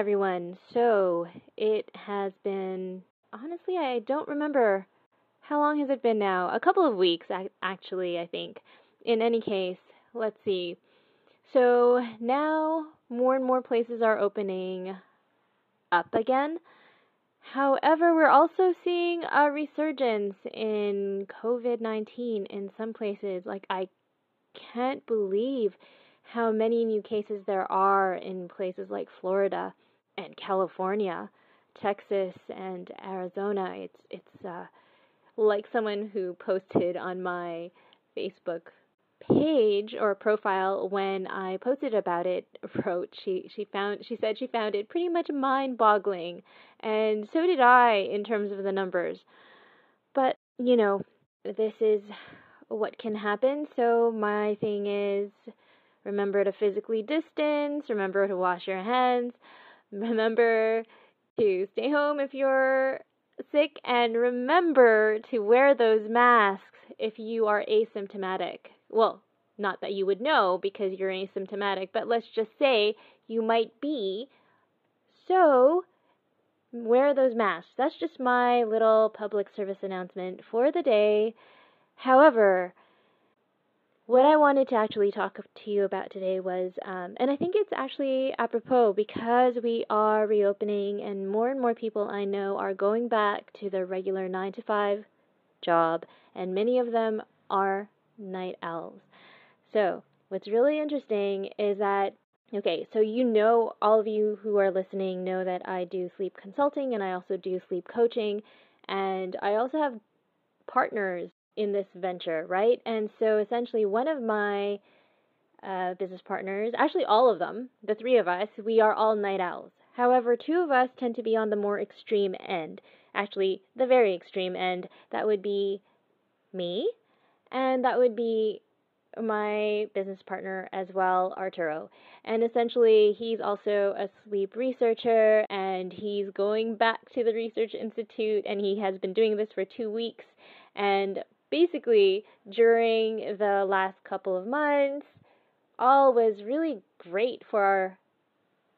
everyone. So it has been, honestly, I don't remember how long has it been now. A couple of weeks, actually, I think. In any case, let's see. So now more and more places are opening up again. However, we're also seeing a resurgence in COVID-19 in some places. Like, I can't believe how many new cases there are in places like Florida and California, Texas and Arizona. It's like someone who posted on my Facebook page or profile when I posted about it wrote, she said she found it pretty much mind-boggling, and so did I in terms of the numbers. But, you know, this is what can happen. So my thing is, remember to physically distance, remember to wash your hands, remember to stay home if you're sick, and remember to wear those masks if you are asymptomatic. Well, not that you would know because you're asymptomatic, but let's just say you might be. So wear those masks. That's just my little public service announcement for the day. However, what I wanted to actually talk to you about today was, and I think it's actually apropos because we are reopening and more people I know are going back to their regular 9-to-5 job, and many of them are night owls. So what's really interesting is that, okay, so you know, all of you who are listening know that I do sleep consulting and I also do sleep coaching, and I also have partners in this venture, right? And so essentially one of my business partners, actually all of them, the three of us, we are all night owls. However, two of us tend to be on the more extreme end, actually the very extreme end. That would be me, and that would be my business partner as well, Arturo. And essentially he's also a sleep researcher, and he's going back to the Research Institute, and he has been doing this for 2 weeks. And basically, during the last couple of months, all was really great for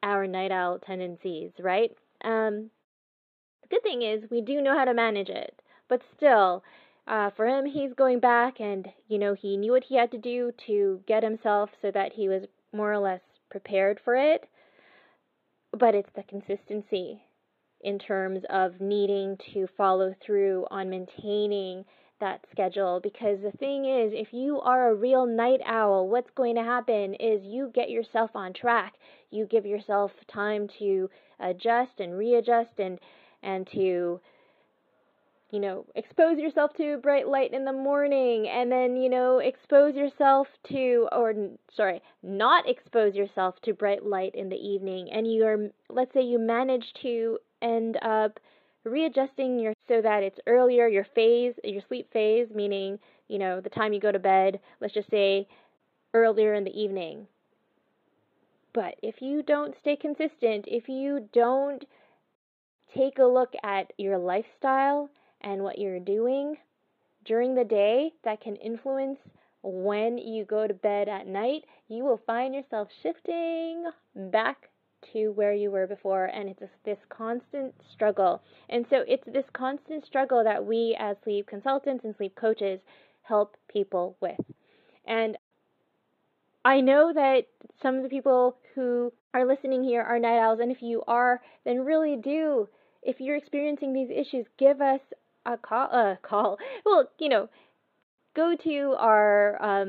our night owl tendencies, right? The good thing is we do know how to manage it, but still, for him, he's going back, and, you know, he knew what he had to do to get himself so that he was more or less prepared for it, but it's the consistency in terms of needing to follow through on maintaining that schedule. Because the thing is, if you are a real night owl, what's going to happen is you get yourself on track. You give yourself time to adjust and readjust and to, you know, expose yourself to bright light in the morning, and then, you know, not expose yourself to bright light in the evening. And let's say you manage to end up readjusting so that it's earlier, your sleep phase, meaning, you know, the time you go to bed, let's just say earlier in the evening. But if you don't stay consistent, if you don't take a look at your lifestyle and what you're doing during the day that can influence when you go to bed at night, you will find yourself shifting back to where you were before, and it's this constant struggle. And so it's this constant struggle that we as sleep consultants and sleep coaches help people with. And I know that some of the people who are listening here are night owls, and if you are, then really do, if you're experiencing these issues, give us a call. Well, you know, go to our,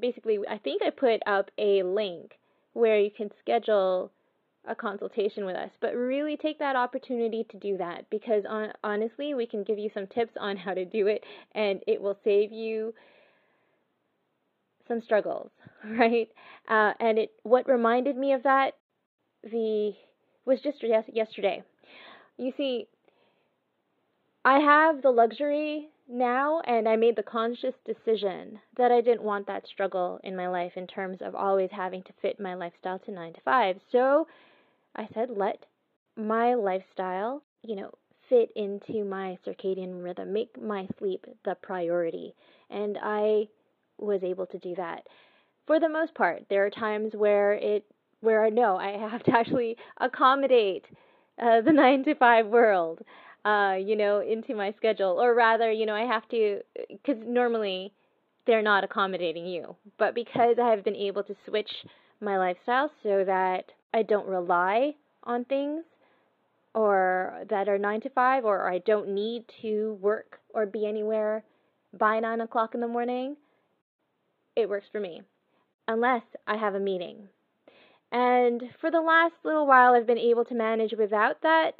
basically, I think I put up a link where you can schedule a consultation with us, but really take that opportunity to do that, because honestly, we can give you some tips on how to do it, and it will save you some struggles, right? And what reminded me of that was just yesterday. You see, I have the luxury now, and I made the conscious decision that I didn't want that struggle in my life in terms of always having to fit my lifestyle to 9 to 5. So I said, let my lifestyle, you know, fit into my circadian rhythm, make my sleep the priority. And I was able to do that for the most part. There are times where it where no, I have to actually accommodate the 9-to-5 world, into my schedule. Or rather, I have to, because normally they're not accommodating you. But because I have been able to switch my lifestyle so that I don't rely on things or that are 9-to-5, or I don't need to work or be anywhere by 9 o'clock in the morning, it works for me, unless I have a meeting. And for the last little while, I've been able to manage without that,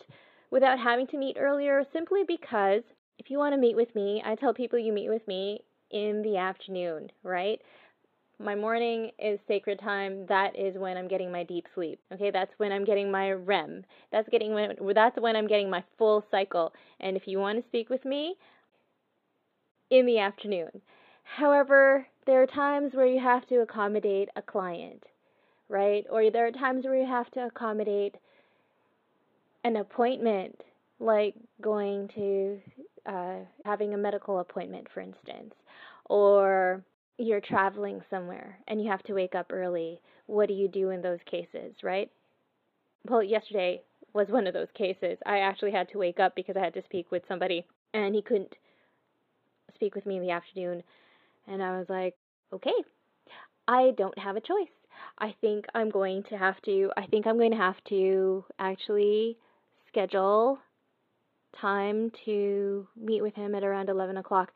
without having to meet earlier, simply because if you want to meet with me, I tell people you meet with me in the afternoon, right? My morning is sacred time. That is when I'm getting my deep sleep. Okay, that's when I'm getting my REM. That's when I'm getting my full cycle. And if you want to speak with me, in the afternoon. However, there are times where you have to accommodate a client, right? Or there are times where you have to accommodate an appointment, like going to having a medical appointment, for instance, or you're traveling somewhere and you have to wake up early. What do you do in those cases, right? Well, yesterday was one of those cases. I actually had to wake up because I had to speak with somebody, and he couldn't speak with me in the afternoon. And I was like, okay, I don't have a choice. I think I'm going to have to actually schedule time to meet with him at around 11 o'clock,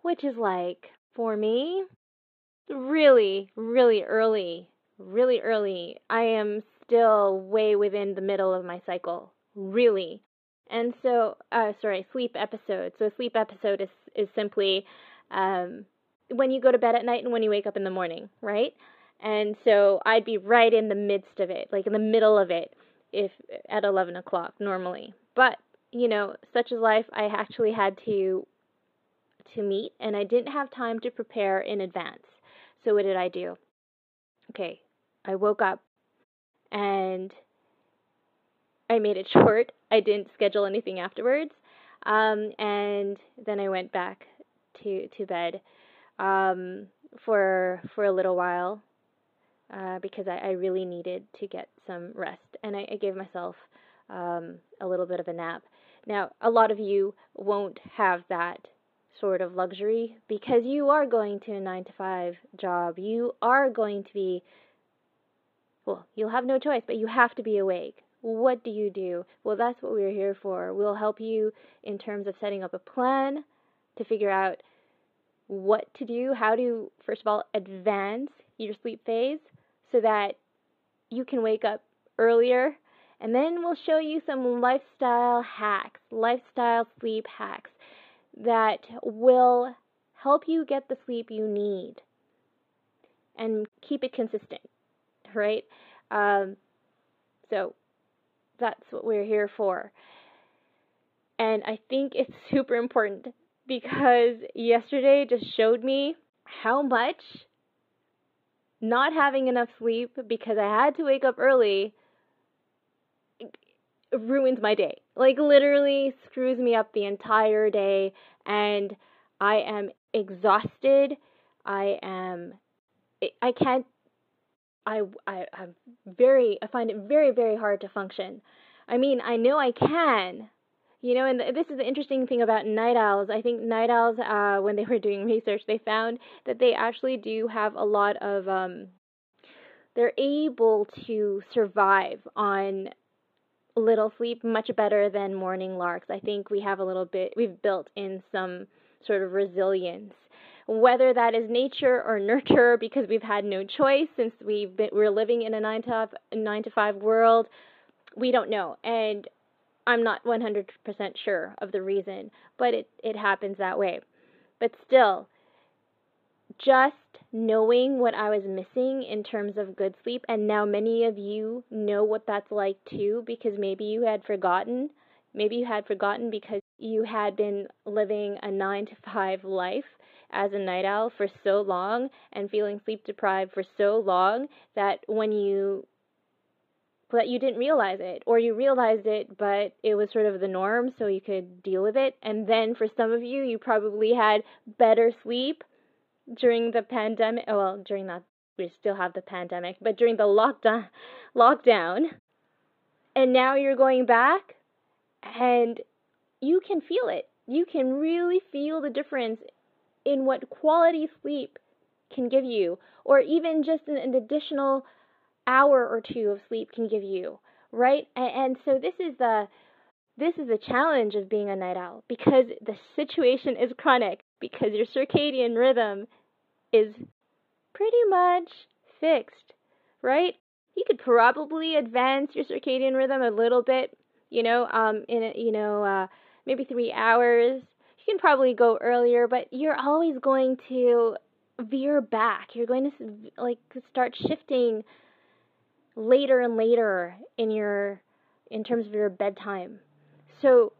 which is like, for me, really early. I am still way within the middle of my cycle, really. And so, sleep episode. So sleep episode is simply when you go to bed at night and when you wake up in the morning, right? And so I'd be right in the midst of it, like in the middle of it, if at 11 o'clock normally. But, such is life. I actually had to meet, and I didn't have time to prepare in advance. So what did I do? Okay, I woke up and I made it short. I didn't schedule anything afterwards. And then I went back to bed for a little while because I really needed to get some rest. And I gave myself a little bit of a nap. Now, a lot of you won't have that sort of luxury because you are going to a 9-to-5 job. You are going to be, well, you'll have no choice, but you have to be awake. What do you do? Well, that's what we're here for. We'll help you in terms of setting up a plan to figure out what to do, how to, first of all, advance your sleep phase so that you can wake up earlier. And then we'll show you some lifestyle hacks, lifestyle sleep hacks that will help you get the sleep you need and keep it consistent, right? So that's what we're here for. And I think it's super important because yesterday just showed me how much not having enough sleep because I had to wake up early ruins my day. Like, literally screws me up the entire day, and I am exhausted. I find it very, very hard to function. I mean, I know I can, and this is the interesting thing about night owls. I think night owls, when they were doing research, they found that they actually do have a lot of, they're able to survive on little sleep much better than morning larks. I think we've built in some sort of resilience, whether that is nature or nurture, because we've had no choice since we're living in a 9-to-5 world. We don't know, and I'm not 100% sure of the reason, but it happens that way. But still, just knowing what I was missing in terms of good sleep, and now many of you know what that's like too, because maybe you had forgotten. Maybe you had forgotten because you had been living a 9-to-5 life as a night owl for so long and feeling sleep deprived for so long that you didn't realize it, or you realized it, but it was sort of the norm, so you could deal with it. And then for some of you, you probably had better sleep during the pandemic, well, during that we still have the pandemic, but during the lockdown, and now you're going back, and you can feel it. You can really feel the difference in what quality sleep can give you, or even just an additional hour or two of sleep can give you, right? And so this is the challenge of being a night owl, because the situation is chronic, because your circadian rhythm is pretty much fixed, right? You could probably advance your circadian rhythm a little bit, maybe 3 hours. You can probably go earlier, but you're always going to veer back. You're going to start shifting later and later in terms of your bedtime. So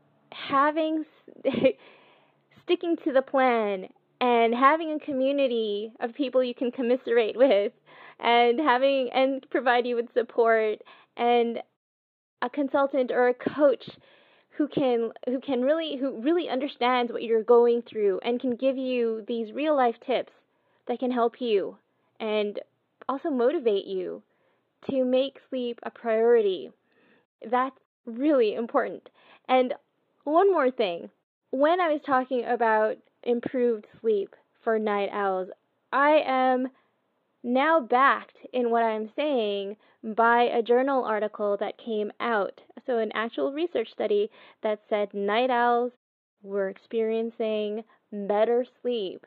sticking to the plan and having a community of people you can commiserate with and provide you with support, and a consultant or a coach who really understands what you're going through and can give you these real life tips that can help you and also motivate you to make sleep a priority. That's really important. And one more thing. When I was talking about improved sleep for night owls, I am now backed in what I'm saying by a journal article that came out. So an actual research study that said night owls were experiencing better sleep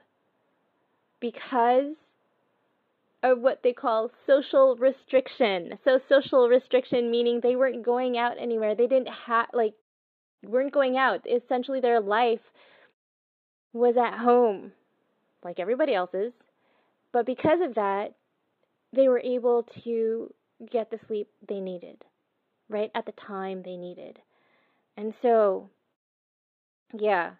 because of what they call social restriction. So social restriction meaning they weren't going out anywhere. They weren't going out. Essentially their life was at home, like everybody else's. But because of that, they were able to get the sleep they needed, right, at the time they needed. And so, yeah,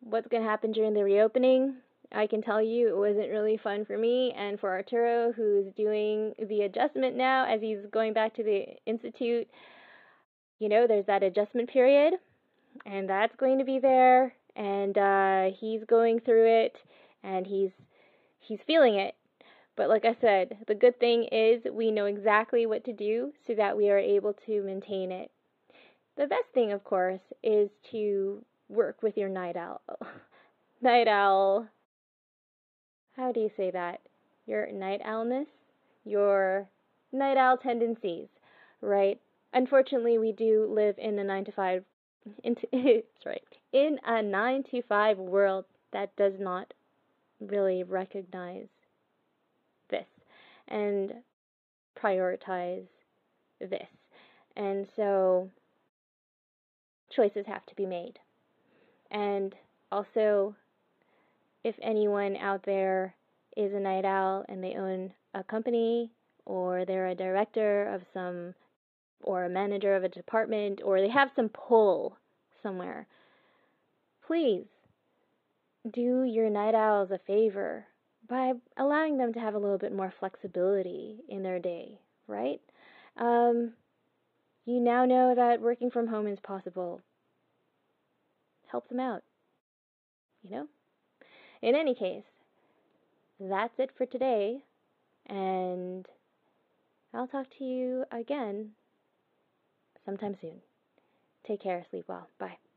what's going to happen during the reopening? I can tell you it wasn't really fun for me and for Arturo, who's doing the adjustment now as he's going back to the institute. There's that adjustment period, and that's going to be there, and he's going through it, and he's feeling it. But like I said, the good thing is we know exactly what to do so that we are able to maintain it. The best thing, of course, is to work with your night owl. Night owl. How do you say that? Your night owlness? Your night owl tendencies, right? Unfortunately, we do live in a 9-to-5 in a 9-to-5 world that does not really recognize this and prioritize this. And so choices have to be made. And also, if anyone out there is a night owl and they own a company, or they're a director of some, or a manager of a department, or they have some pull somewhere, please do your night owls a favor by allowing them to have a little bit more flexibility in their day, right? You now know that working from home is possible. Help them out, In any case, that's it for today, and I'll talk to you again sometime soon. Take care, sleep well, bye.